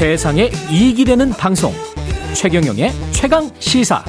세상에 이익이 되는 방송 최경영의 최강시사.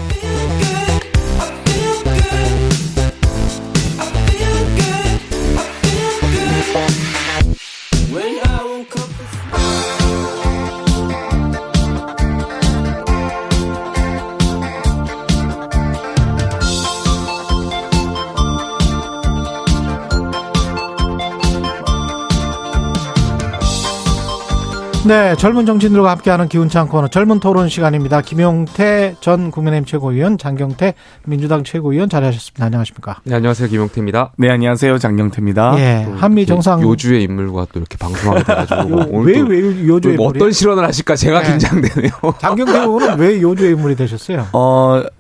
네, 젊은 정치인들과 함께하는 기운찬 코너 젊은 토론 시간입니다. 김용태 전 국민의힘 최고위원, 장경태 민주당 최고위원 자리하셨습니다. 안녕하십니까? 네, 안녕하세요, 김용태입니다. 네, 안녕하세요, 장경태입니다. 예, 한미정상 요주의 인물과 또 이렇게 방송하게 돼가지고 오늘 왜 요주의 인물 어떤 실언을 하실까 제가 네. 긴장되네요. 장경태 의원은 왜 요주의 인물이 되셨어요?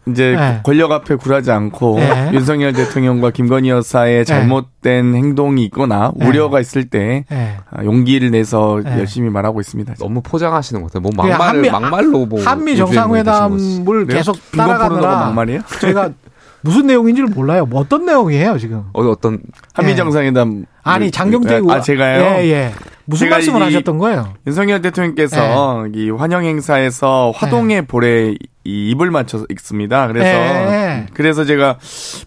이제 네. 권력 앞에 굴하지 않고 네. 윤석열 대통령과 김건희 여사의 잘못된 네. 행동이 있거나 네. 우려가 있을 때 네. 용기를 내서 네. 열심히 말하고 있습니다. 너무 포장하시는 것 같아요. 뭐 막말로 뭐 한미 정상회담을 계속 따라가느라 제가 무슨 내용인지를 몰라요. 뭐 어떤 내용이에요 지금? 어떤 한미 정상회담 아니 장경태 의원 제가요. 예. 무슨 말씀을 하셨던 거예요? 윤석열 대통령께서 이 환영 행사에서 화동의 볼에 입을 맞춰 있습니다. 그래서 제가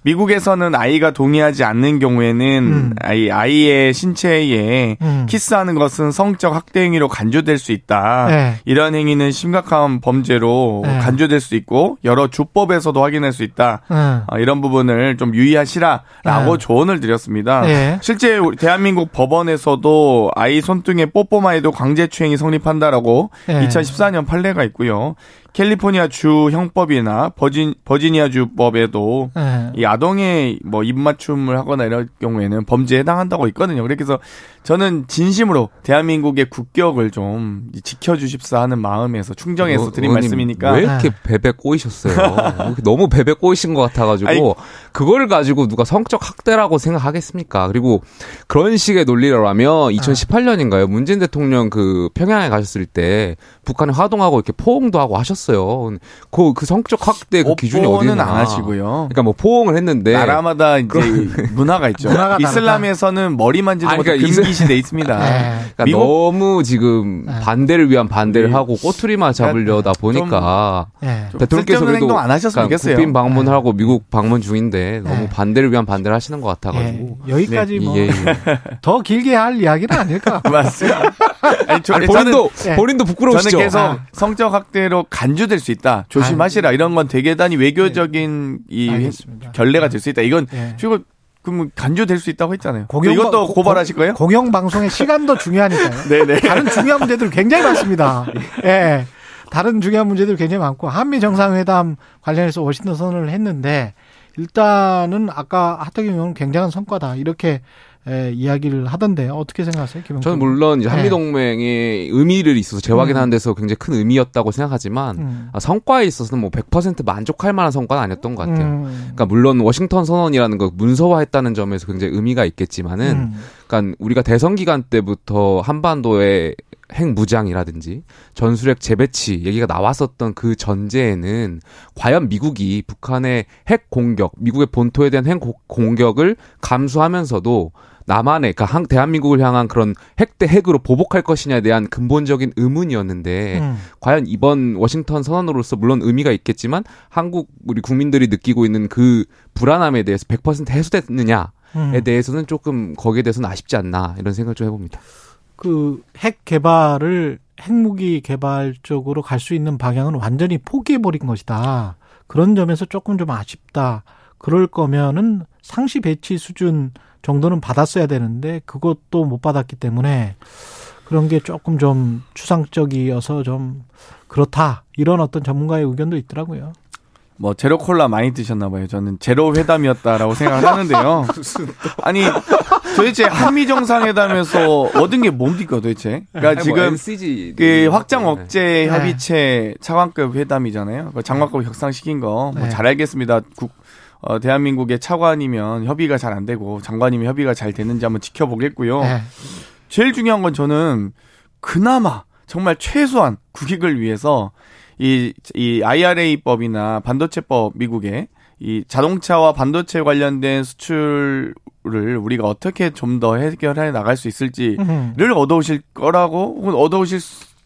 미국에서는 아이가 동의하지 않는 경우에는 아이의 신체에 키스하는 것은 성적 학대 행위로 간주될 수 있다. 이런 행위는 심각한 범죄로 간주될 수 있고 여러 주법에서도 확인할 수 있다. 이런 부분을 좀 유의하시라라고 조언을 드렸습니다. 실제 대한민국 법원에서도 아이 손등에 뽀뽀만 해도 강제추행이 성립한다라고 2014년 판례가 있고요. 캘리포니아 주 형법이나 버지니아 주법에도 이 아동의 뭐 입맞춤을 하거나 이런 경우에는 범죄에 해당한다고 있거든요. 그래서 저는 진심으로 대한민국의 국격을 좀 지켜주십사 하는 마음에서 충정해서 드린 말씀이니까. 왜 이렇게 베베 꼬이셨어요? 너무 베베 꼬이신 것 같아가지고 아니, 그걸 가지고 누가 성적 학대라고 생각하겠습니까? 그리고 그런 식의 논리라면 2018년인가요? 문재인 대통령 그 평양에 가셨을 때 북한에 화동하고 이렇게 포옹도 하고 하셨어요. 그 성적 학대 그 기준이 어디 있나? 안 하시고요. 그러니까 뭐 포옹을 했는데 나라마다 이제 문화가 있죠. 이슬람에서는 머리 만지는 것도 금기시 돼 있습니다. 그러니까 너무 지금 반대를 위한 반대를 하고 꼬투리만 잡으려다 보니까 대통령께서 행동 안 하셨으면 좋겠어요. 국빈 방문하고 미국 방문 중인데 너무 반대를 위한 반대를 하시는 것 같아가지고 여기까지 뭐 더 길게 할 이야기는 아닐까? 맞습니다. 본인도 부끄러우시죠. 저는 계속 성적 학대로 간주될 수 있다. 조심하시라. 이런 건 대단히 외교적인 이 결례가 될 수 있다. 이건 지금 간주될 수 있다고 했잖아요. 이것도 고발하실 거예요? 공영방송의 시간도 중요하니까요. 네네. 다른 중요한 문제들 굉장히 많습니다. 예. 다른 중요한 문제들 굉장히 많고 한미 정상회담 관련해서 워싱턴 선언을 했는데 일단은 아까 하태경 의원은 굉장한 성과다. 이렇게 이야기를 하던데 어떻게 생각하세요? 저는 물론 이제 한미동맹의 의미를 있어서 재확인하는 데서 굉장히 큰 의미였다고 생각하지만 성과에 있어서는 뭐 100% 만족할 만한 성과는 아니었던 것 같아요. 그러니까 물론 워싱턴 선언이라는 거 문서화했다는 점에서 굉장히 의미가 있겠지만은 그러니까 우리가 대선 기간 때부터 한반도의 핵무장이라든지 전술핵 재배치 얘기가 나왔었던 그 전제에는 과연 미국이 북한의 핵 공격, 미국의 본토에 대한 핵 공격을 감수하면서도 남한의 그러니까 대한민국을 향한 그런 핵 대 핵으로 보복할 것이냐에 대한 근본적인 의문이었는데 과연 이번 워싱턴 선언으로서 물론 의미가 있겠지만 한국 우리 국민들이 느끼고 있는 그 불안함에 대해서 100% 해소됐느냐에 대해서는 조금 거기에 대해서는 아쉽지 않나 이런 생각을 좀 해봅니다. 그 핵 개발을 핵무기 개발 쪽으로 갈 수 있는 방향은 완전히 포기해버린 것이다. 그런 점에서 조금 좀 아쉽다. 그럴 거면은 상시 배치 수준 정도는 받았어야 되는데 그것도 못 받았기 때문에 그런 게 조금 좀 추상적이어서 좀 그렇다. 이런 어떤 전문가의 의견도 있더라고요. 뭐 제로 콜라 많이 드셨나 봐요. 저는 제로 회담이었다라고 생각을 하는데요. 아니 도대체 한미 정상회담에서 얻은 게 뭡니까 도대체? 그러니까 지금 그 확장 억제 협의체 차관급 회담이잖아요. 장관급 협상시킨 거 뭐 잘 알겠습니다. 대한민국의 차관이면 협의가 잘 안 되고 장관이면 협의가 잘 되는지 한번 지켜보겠고요. 제일 중요한 건 저는 그나마 정말 최소한 국익을 위해서 이 IRA법이나 반도체법 미국의 이 자동차와 반도체 관련된 수출을 우리가 어떻게 좀 더 해결해 나갈 수 있을지를 얻어오실 거라고 혹은 얻어오실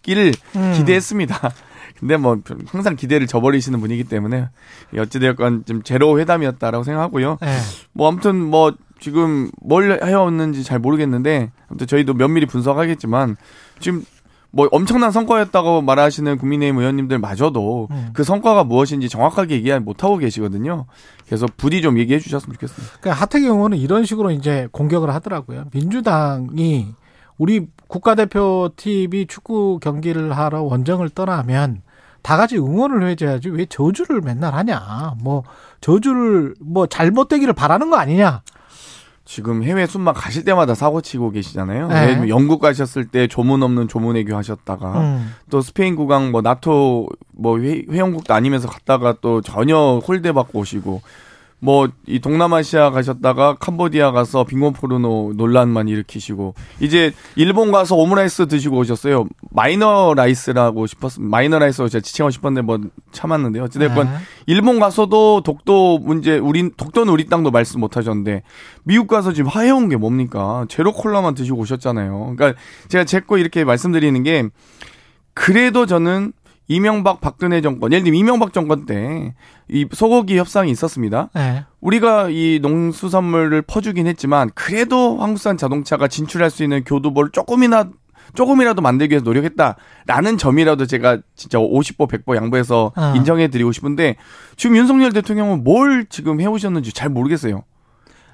있기를 기대했습니다. 근데 뭐 항상 기대를 저버리시는 분이기 때문에 어찌되었건 좀 제로 회담이었다라고 생각하고요. 네. 뭐 아무튼 뭐 지금 뭘 해왔는지 잘 모르겠는데 아무튼 저희도 면밀히 분석하겠지만 지금 뭐 엄청난 성과였다고 말하시는 국민의힘 의원님들 마저도 그 성과가 무엇인지 정확하게 얘기 못하고 계시거든요. 그래서 부디 좀 얘기해 주셨으면 좋겠습니다. 그러니까 하태경 의원은 이런 식으로 이제 공격을 하더라고요. 민주당이 우리 국가대표 TV 축구 경기를 하러 원정을 떠나면 다 같이 응원을 해줘야지 왜 저주를 맨날 하냐. 뭐 저주를 뭐 잘못되기를 바라는 거 아니냐. 지금 해외 순방 가실 때마다 사고 치고 계시잖아요. 네. 영국 가셨을 때 조문 없는 조문 외교 하셨다가 또 스페인 국왕 뭐 나토 뭐 회원국 다니면서 갔다가 또 전혀 홀대 받고 오시고 뭐 이 동남아시아 가셨다가 캄보디아 가서 빈곤 포르노 논란만 일으키시고 이제 일본 가서 오므라이스 드시고 오셨어요. 마이너 라이스로 제가 지칭하고 싶었는데 뭐 참았는데요. 어찌됐건 네. 일본 가서도 독도 문제 우리 독도는 우리 땅도 말씀 못 하셨는데 미국 가서 지금 화해온 게 뭡니까? 제로 콜라만 드시고 오셨잖아요. 그러니까 제가 제거 이렇게 말씀드리는 게 그래도 저는 이명박 박근혜 정권, 예를 들면 이명박 정권 때 이 소고기 협상이 있었습니다. 네. 우리가 이 농수산물을 퍼주긴 했지만 그래도 한국산 자동차가 진출할 수 있는 교두보를 조금이라도 만들기 위해서 노력했다라는 점이라도 제가 진짜 50보 100보 양보해서 인정해드리고 싶은데 지금 윤석열 대통령은 뭘 지금 해오셨는지 잘 모르겠어요.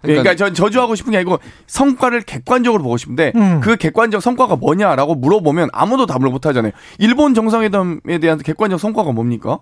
그러니까 전 저주하고 싶은 게 아니고 성과를 객관적으로 보고 싶은데 그 객관적 성과가 뭐냐라고 물어보면 아무도 답을 못 하잖아요. 일본 정상회담에 대한 객관적 성과가 뭡니까?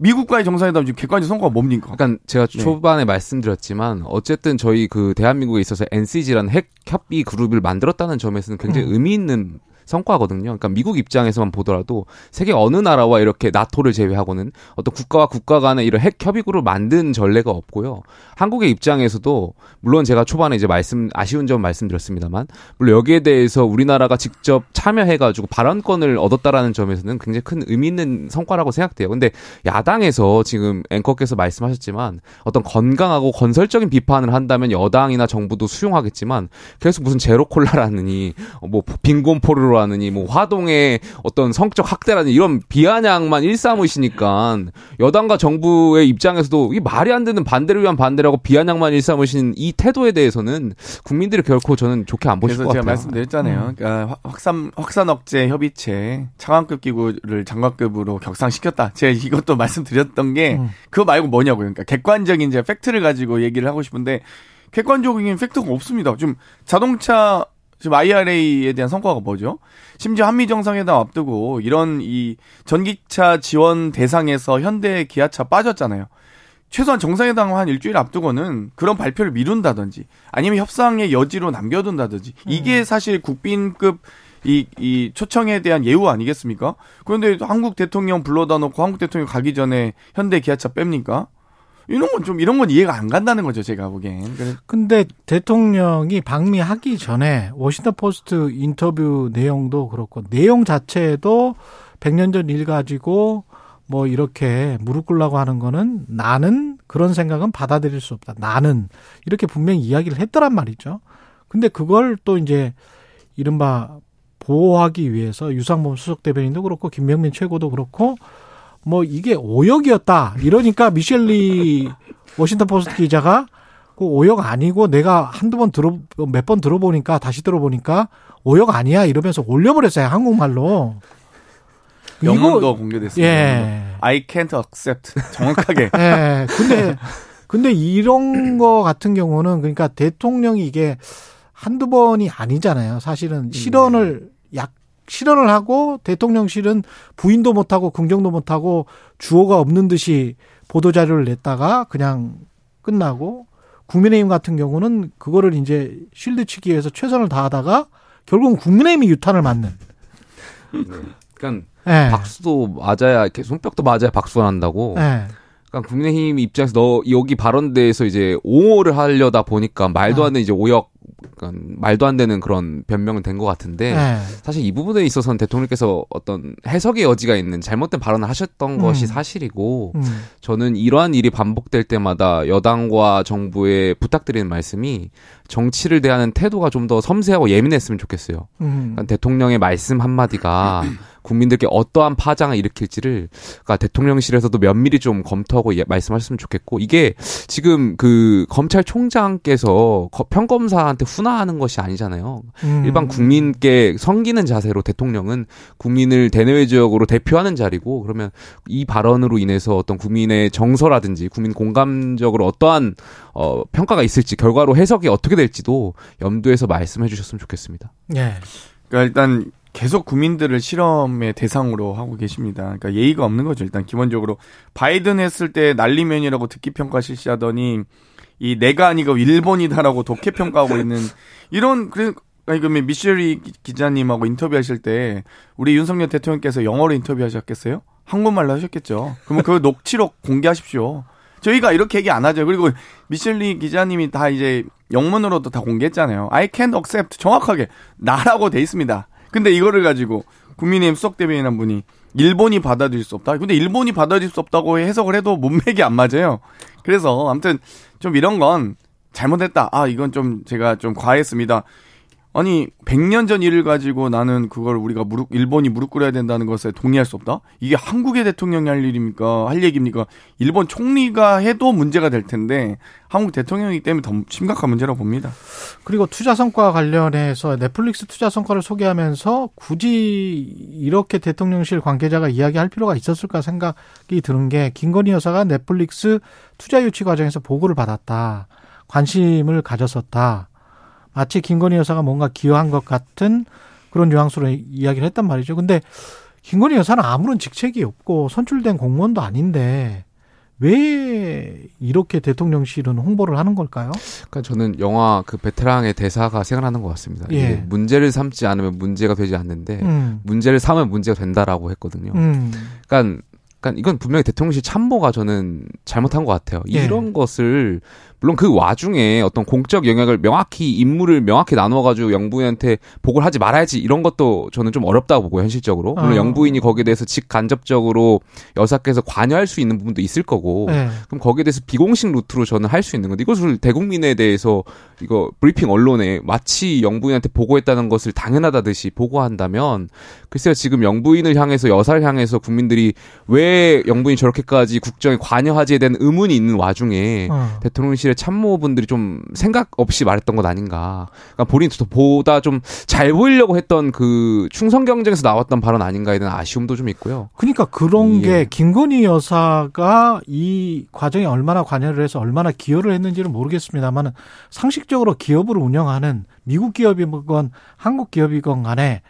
미국과의 정상회담 지금 객관적 성과가 뭡니까? 약간 제가 초반에 말씀드렸지만 어쨌든 저희 그 대한민국에 있어서 NCG라는 핵 협의 그룹을 만들었다는 점에서는 굉장히 의미 있는 성과거든요. 그러니까 미국 입장에서만 보더라도 세계 어느 나라와 이렇게 나토를 제외하고는 어떤 국가와 국가 간의 이런 핵 협의구를 만든 전례가 없고요. 한국의 입장에서도 물론 제가 초반에 이제 아쉬운 점 말씀드렸습니다만 물론 여기에 대해서 우리나라가 직접 참여해가지고 발언권을 얻었다라는 점에서는 굉장히 큰 의미 있는 성과라고 생각돼요. 근데 야당에서 지금 앵커께서 말씀하셨지만 어떤 건강하고 건설적인 비판을 한다면 여당이나 정부도 수용하겠지만 계속 무슨 제로콜라라느니 뭐 빈곤포르로 하느니 뭐 화동의 어떤 성적 학대라는 이런 비아냥만 일삼으시니까 여당과 정부의 입장에서도 이 말이 안 되는 반대를 위한 반대라고 비아냥만 일삼으시는 이 태도에 대해서는 국민들이 결코 저는 좋게 안 보실 것 같아요. 그래서 제가 말씀드렸잖아요. 그러니까 확산 억제 협의체 차관급 기구를 장관급으로 격상시켰다. 제가 이것도 말씀드렸던 게 그거 말고 뭐냐고요. 그러니까 객관적인 이제 팩트를 가지고 얘기를 하고 싶은데 객관적인 팩트가 없습니다. 좀 자동차 지금 IRA에 대한 성과가 뭐죠? 심지어 한미정상회담 앞두고 이런 이 전기차 지원 대상에서 현대 기아차 빠졌잖아요. 최소한 정상회담 한 일주일 앞두고는 그런 발표를 미룬다든지 아니면 협상의 여지로 남겨둔다든지 이게 사실 국빈급 이 초청에 대한 예우 아니겠습니까? 그런데 한국 대통령 불러다 놓고 한국 대통령 가기 전에 현대 기아차 뺍니까? 이런 건 이해가 안 간다는 거죠, 제가 보기엔. 근데 대통령이 방미하기 전에 워싱턴 포스트 인터뷰 내용도 그렇고, 내용 자체도 100년 전 일 가지고 뭐 이렇게 무릎 꿇으려고 하는 거는 나는 그런 생각은 받아들일 수 없다. 나는. 이렇게 분명히 이야기를 했더란 말이죠. 근데 그걸 또 이제 이른바 보호하기 위해서 유상범 수석 대변인도 그렇고, 김병민 최고도 그렇고, 뭐 이게 오역이었다. 이러니까 미셸리 워싱턴 포스트 기자가 그 오역 아니고 내가 다시 들어보니까 오역 아니야 이러면서 올려버렸어요. 한국말로. 영문도 공개됐습니다. 예. I can't accept. 정확하게. 예. 근데 이런 거 같은 경우는 그러니까 대통령이 이게 한두 번이 아니잖아요. 사실은 실언을 하고 대통령실은 부인도 못하고 긍정도 못하고 주어가 없는 듯이 보도자료를 냈다가 그냥 끝나고 국민의힘 같은 경우는 그거를 이제 쉴드치기 위해서 최선을 다하다가 결국은 국민의힘이 유탄을 맞는. 그러니까 네. 박수도 맞아야 손뼉도 맞아야 박수가 난다고. 네. 그러니까 국민의힘 입장에서 너 여기 발언대에서 이제 옹호를 하려다 보니까 말도 안 되는 이제 오역 약간 말도 안 되는 그런 변명을 댄 것 같은데 네. 사실 이 부분에 있어서는 대통령께서 어떤 해석의 여지가 있는 잘못된 발언을 하셨던 것이 사실이고 저는 이러한 일이 반복될 때마다 여당과 정부에 부탁드리는 말씀이 정치를 대하는 태도가 좀 더 섬세하고 예민했으면 좋겠어요. 그러니까 대통령의 말씀 한마디가 국민들께 어떠한 파장을 일으킬지를 그러니까 대통령실에서도 면밀히 좀 검토하고 말씀하셨으면 좋겠고 이게 지금 그 검찰총장께서 평검사한테 훈화하는 것이 아니잖아요. 일반 국민께 섬기는 자세로 대통령은 국민을 대내외적으로 대표하는 자리고 그러면 이 발언으로 인해서 어떤 국민의 정서라든지 국민 공감적으로 어떠한 평가가 있을지 결과로 해석이 어떻게 될지도 염두에서 말씀해 주셨으면 좋겠습니다. 네. 그러니까 일단 계속 국민들을 실험의 대상으로 하고 계십니다. 그러니까 예의가 없는 거죠. 일단 기본적으로 바이든 했을 때 난리면이라고 듣기평가 실시하더니 이 내가 아니고 일본이다라고 독해평가하고 있는 이런 그러니까 미셸리 기자님하고 인터뷰하실 때 우리 윤석열 대통령께서 영어로 인터뷰하셨겠어요? 한국말로 하셨겠죠. 그러면 그 녹취록 공개하십시오. 저희가 이렇게 얘기 안 하죠. 그리고 미셸리 기자님이 다 이제 영문으로도 다 공개했잖아요. I can't accept 정확하게 나라고 돼 있습니다. 근데 이거를 가지고 국민의힘 수석대변인 한 분이 일본이 받아들일 수 없다. 근데 일본이 받아들일 수 없다고 해석을 해도 문맥이 안 맞아요. 그래서 아무튼 좀 이런 건 잘못했다. 아 이건 좀 제가 좀 과했습니다. 아니 100년 전 일을 가지고 나는 그걸 우리가 일본이 무릎 꿇어야 된다는 것에 동의할 수 없다. 이게 한국의 대통령이 할 일입니까? 할 얘기입니까? 일본 총리가 해도 문제가 될 텐데 한국 대통령이기 때문에 더 심각한 문제라고 봅니다. 그리고 투자 성과 관련해서 넷플릭스 투자 성과를 소개하면서 굳이 이렇게 대통령실 관계자가 이야기할 필요가 있었을까 생각이 드는 게 김건희 여사가 넷플릭스 투자 유치 과정에서 보고를 받았다. 관심을 가졌었다. 마치 김건희 여사가 뭔가 기여한 것 같은 그런 뉘앙스로 이야기를 했단 말이죠. 근데 김건희 여사는 아무런 직책이 없고 선출된 공무원도 아닌데 왜 이렇게 대통령실은 홍보를 하는 걸까요? 그러니까 저는 영화 그 베테랑의 대사가 생각나는 것 같습니다. 예. 이게 문제를 삼지 않으면 문제가 되지 않는데 문제를 삼으면 문제가 된다라고 했거든요. 그러니까 이건 분명히 대통령실 참모가 저는 잘못한 것 같아요. 이런 예. 것을 물론 그 와중에 어떤 공적 영역을 명확히 임무를 명확히 나눠가지고 영부인한테 보고를 하지 말아야지 이런 것도 저는 좀 어렵다고 보고 현실적으로 물론 영부인이 거기에 대해서 직간접적으로 여사께서 관여할 수 있는 부분도 있을 거고 네. 그럼 거기에 대해서 비공식 루트로 저는 할 수 있는 건데 이것을 대국민에 대해서 이거 브리핑 언론에 마치 영부인한테 보고했다는 것을 당연하다듯이 보고한다면 글쎄요 지금 영부인을 향해서 여사를 향해서 국민들이 왜 영부인이 저렇게까지 국정에 관여하지에 대한 의문이 있는 와중에 대통령실에 참모분들이 좀 생각 없이 말했던 것 아닌가. 그러니까 본인도 보다 좀 잘 보이려고 했던 그 충성 경쟁에서 나왔던 발언 아닌가에 대한 아쉬움도 좀 있고요. 그러니까 그런 예. 게 김건희 여사가 이 과정에 얼마나 관여를 해서 얼마나 기여를 했는지는 모르겠습니다만 상식적으로 기업을 운영하는 미국 기업이건 한국 기업이건 간에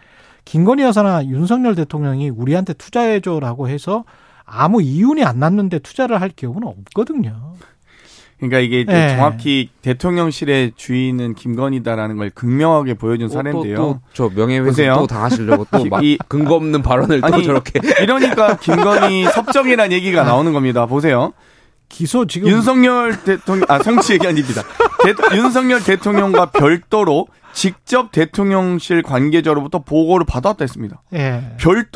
김건희 여사나 윤석열 대통령이 우리한테 투자해줘라고 해서 아무 이윤이 안 났는데 투자를 할 기업은 없거든요. 그러니까 이게 네. 정확히 대통령실의 주인은 김건희다라는 걸 극명하게 보여준 사례인데요. 저 명예훼손 또 당하시려고 또 근거 없는 발언을 또 저렇게. 이러니까 김건희 섭정이라는 얘기가 나오는 겁니다. 보세요. 기소 지금. 윤석열 대통령, 성취 얘기 아닙니다. 윤석열 대통령과 별도로 직접 대통령실 관계자로부터 보고를 받았다 했습니다. 예.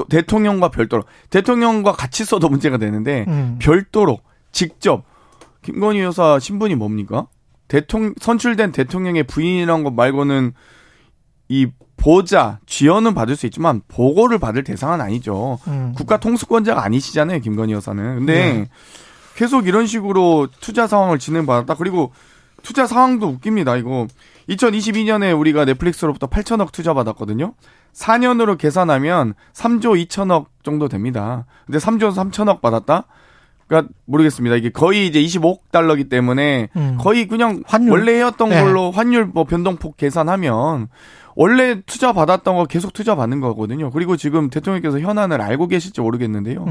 대통령과 별도로. 대통령과 같이 써도 문제가 되는데, 별도로 직접. 김건희 여사 신분이 뭡니까? 선출된 대통령의 부인이라는 것 말고는 이 보좌, 지원은 받을 수 있지만 보고를 받을 대상은 아니죠. 국가 통수권자가 아니시잖아요, 김건희 여사는. 근데 계속 이런 식으로 투자 상황을 진행받았다. 그리고 투자 상황도 웃깁니다, 이거. 2022년에 우리가 넷플릭스로부터 8천억 투자 받았거든요. 4년으로 계산하면 3조 2천억 정도 됩니다. 근데 3조 3천억 받았다? 그러니까 모르겠습니다. 이게 거의 이제 25억 달러기 때문에 거의 그냥 환율. 원래 해왔던 네. 걸로 환율 뭐 변동폭 계산하면 원래 투자 받았던 거 계속 투자 받는 거거든요. 그리고 지금 대통령께서 현안을 알고 계실지 모르겠는데요.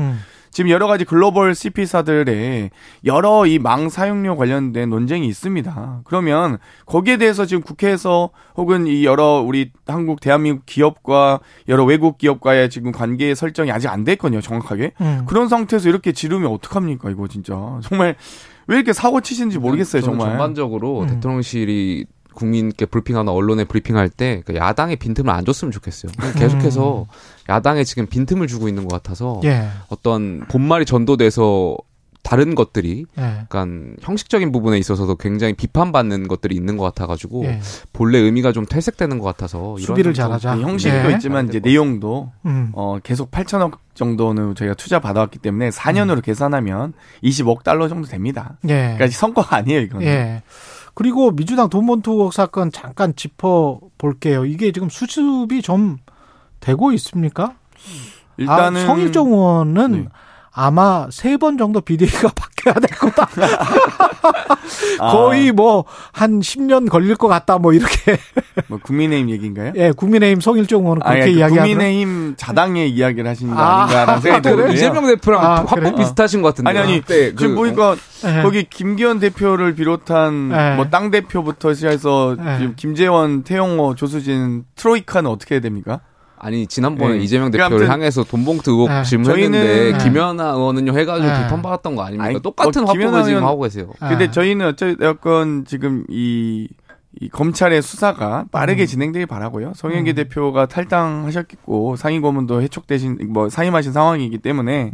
지금 여러 가지 글로벌 CP사들의 여러 이 망 사용료 관련된 논쟁이 있습니다. 그러면 거기에 대해서 지금 국회에서 혹은 이 여러 우리 한국 대한민국 기업과 여러 외국 기업과의 지금 관계 설정이 아직 안 됐거든요. 정확하게. 그런 상태에서 이렇게 지르면 어떡합니까? 이거 진짜. 정말 왜 이렇게 사고 치시는지 모르겠어요. 정말. 전반적으로 대통령실이 국민께 브리핑하는 언론에 브리핑할 때 야당의 빈틈을 안 줬으면 좋겠어요. 계속해서 야당에 지금 빈틈을 주고 있는 것 같아서 예. 어떤 본말이 전도돼서 다른 것들이 약간 형식적인 부분에 있어서도 굉장히 비판받는 것들이 있는 것 같아가지고 예. 본래 의미가 좀 퇴색되는 것 같아서 수비를 잘하자. 형식도 예. 있지만 이제 내용도 계속 8천억 정도는 저희가 투자 받아왔기 때문에 4년으로 계산하면 20억 달러 정도 됩니다. 예. 그러니까 성과가 아니에요 이거는. 예. 그리고 민주당 돈봉투 의혹 사건 잠깐 짚어볼게요. 이게 지금 수습이 좀 되고 있습니까? 일단은 성일종 의원은 네. 아마 3번 정도 비대위가 바뀌어야 될 거다. 거의 뭐 한 10년 걸릴 것 같다. 뭐 이렇게. 뭐 국민의힘 얘기인가요? 예, 국민의힘 성일종 의원은 그렇게 이야기하는. 국민의힘 자당의 이야기를 하시는 거 아닌가라는 생각이 들어요. 이재명 대표랑 화법 그래? 비슷하신 것 같은데. 아니. 네, 지금 보니까 거기 김기현 대표를 비롯한 뭐 땅 대표부터 시작해서 지금 김재원, 태용호, 조수진 트로이카는 어떻게 해야 됩니까? 아니 지난번에 예. 이재명 대표를 향해서 돈봉투 의혹 질문했는데 김연아 의원은요 해가지고 비판받았던 거 아닙니까? 아니, 똑같은 화법을 지금 하고 계세요. 근데 저희는 어쨌든 지금 이 검찰의 수사가 빠르게 진행되길 바라고요. 성현기 대표가 탈당하셨고 상임 고문도 해촉되신 뭐 사임하신 상황이기 때문에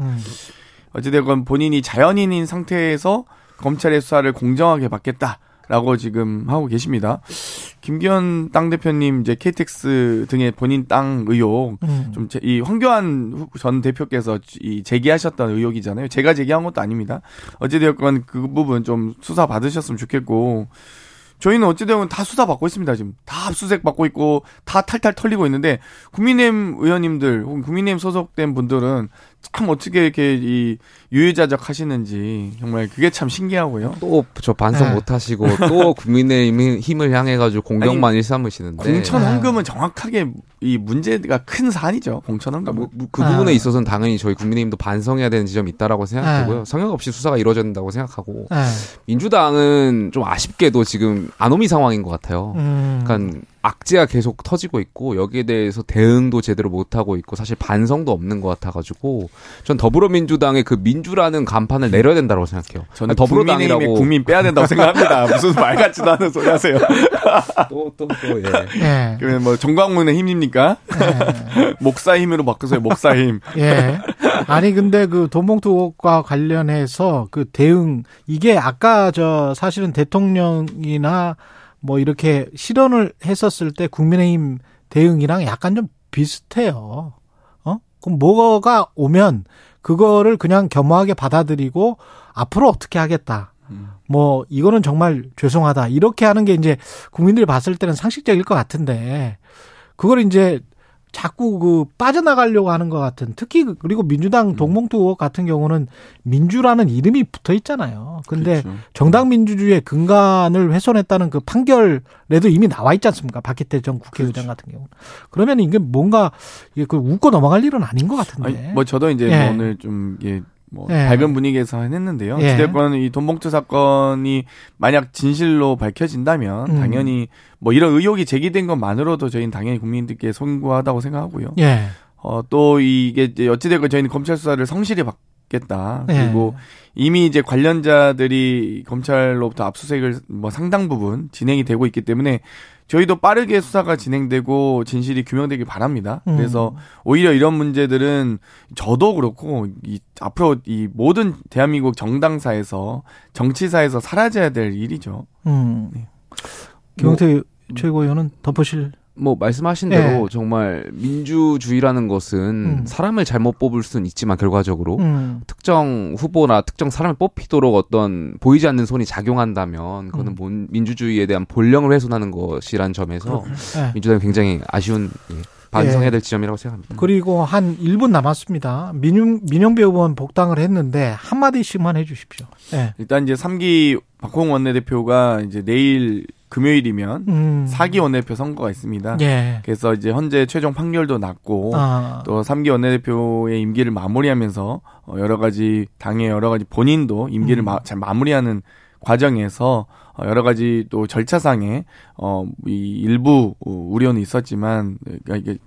어찌됐건 본인이 자연인인 상태에서 검찰의 수사를 공정하게 받겠다. 라고 지금 하고 계십니다. 김기현 당대표님 이제 KTX 등의 본인 땅 의혹 좀 이 황교안 전 대표께서 이 제기하셨던 의혹이잖아요. 제가 제기한 것도 아닙니다. 어찌되었건 그 부분 좀 수사 받으셨으면 좋겠고 저희는 어찌되었건 다 수사 받고 있습니다. 지금 다 압수수색 받고 있고 다 탈탈 털리고 있는데 국민의힘 의원님들 혹은 국민의힘 소속된 분들은 참 어떻게 이렇게 이 유유자적 하시는지 정말 그게 참 신기하고요. 또 저 반성 못 하시고 또 국민의힘 힘을 향해 가지고 공격만 일삼으시는데 공천 헌금은 정확하게 이 문제가 큰 사안이죠. 공천 헌금 그 부분에 있어서는 당연히 저희 국민의힘도 반성해야 되는 지점이 있다라고 생각되고요. 성역 없이 수사가 이루어져야 된다고 생각하고 민주당은 좀 아쉽게도 지금 아노미 상황인 것 같아요. 그러니까 악재가 계속 터지고 있고 여기에 대해서 대응도 제대로 못하고 있고 사실 반성도 없는 것 같아가지고 전 더불어민주당의 그 민주라는 간판을 내려야 된다고 생각해요. 저는 더불어민주당이라고 국민 빼야 된다고 생각합니다. 무슨 말 같지도 않은 소리 하세요. 예. 그러면 뭐 정광문의 힘입니까? 예. 목사 힘으로 바꾸세요. 목사 힘. 예. 아니 근데 그 돈봉투와 관련해서 그 대응 이게 아까 저 사실은 대통령이나 뭐 이렇게 실언을 했었을 때 국민의힘 대응이랑 약간 좀 비슷해요. 그럼 뭐가 오면 그거를 그냥 겸허하게 받아들이고 앞으로 어떻게 하겠다. 뭐 이거는 정말 죄송하다. 이렇게 하는 게 이제 국민들이 봤을 때는 상식적일 것 같은데 그걸 이제 자꾸 그 빠져나가려고 하는 것 같은 특히 그리고 민주당 돈봉투 같은 경우는 민주라는 이름이 붙어 있잖아요. 근데 그렇죠. 정당 민주주의의 근간을 훼손했다는 그 판결에도 이미 나와 있지 않습니까? 박희태 전 국회의장 그렇죠. 같은 경우는. 그러면 이게 뭔가 웃고 넘어갈 일은 아닌 것 같은데. 아니, 뭐 저도 이제 예. 오늘 좀 이게 뭐 밝은 분위기에서 했는데요. 어쨌건 이 돈봉투 사건이 만약 진실로 밝혀진다면 당연히 뭐 이런 의혹이 제기된 것만으로도 저희는 당연히 국민들께 송구하다고 생각하고요. 예. 또 이게 이제 어찌됐건 저희는 검찰 수사를 성실히 받겠다. 그리고 이미 이제 관련자들이 검찰로부터 압수수색을 뭐 상당 부분 진행이 되고 있기 때문에 저희도 빠르게 수사가 진행되고 진실이 규명되길 바랍니다. 그래서 오히려 이런 문제들은 저도 그렇고 앞으로 이 모든 대한민국 정당사에서 정치사에서 사라져야 될 일이죠. 네. 김용태 최고위원은 덮으실 뭐 말씀하신 대로 정말 민주주의라는 것은 사람을 잘못 뽑을 수는 있지만 결과적으로 특정 후보나 특정 사람을 뽑히도록 어떤 보이지 않는 손이 작용한다면 그거는 민주주의에 대한 본령을 훼손하는 것이란 점에서 민주당이 굉장히 아쉬운 반성해야 될 지점이라고 생각합니다. 그리고 한 1분 남았습니다. 민영배 의원 복당을 했는데 한마디씩만 해 주십시오. 일단 이제 3기 박홍 원내대표가 이제 내일 금요일이면 4기 원내대표 선거가 있습니다. 그래서 이제 현재 최종 판결도 났고 또 3기 원내대표의 임기를 마무리하면서 여러 가지 당의 여러 가지 본인도 임기를 잘 마무리하는 과정에서 여러 가지 또 절차상에 이 일부 우려는 있었지만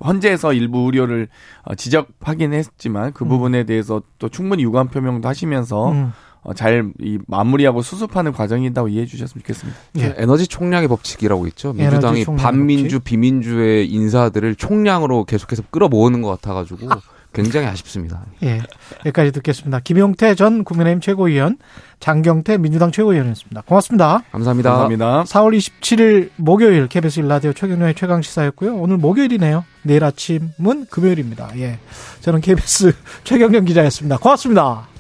헌재에서 일부 우려를 지적하긴 했지만 그 부분에 대해서 또 충분히 유감 표명도 하시면서 잘 이 마무리하고 수습하는 과정이라고 이해해 주셨으면 좋겠습니다. 예. 에너지 총량의 법칙이라고 있죠. 민주당이 반민주, 비민주의 인사들을 총량으로 계속해서 끌어모으는 것 같아가지고 굉장히 아쉽습니다. 예, 여기까지 듣겠습니다. 김용태 전 국민의힘 최고위원, 장경태 민주당 최고위원이었습니다. 고맙습니다. 감사합니다. 감사합니다. 4월 27일 목요일 KBS 1라디오 최경영의 최강시사였고요. 오늘 목요일이네요. 내일 아침은 금요일입니다. 예, 저는 KBS 최경영 기자였습니다. 고맙습니다.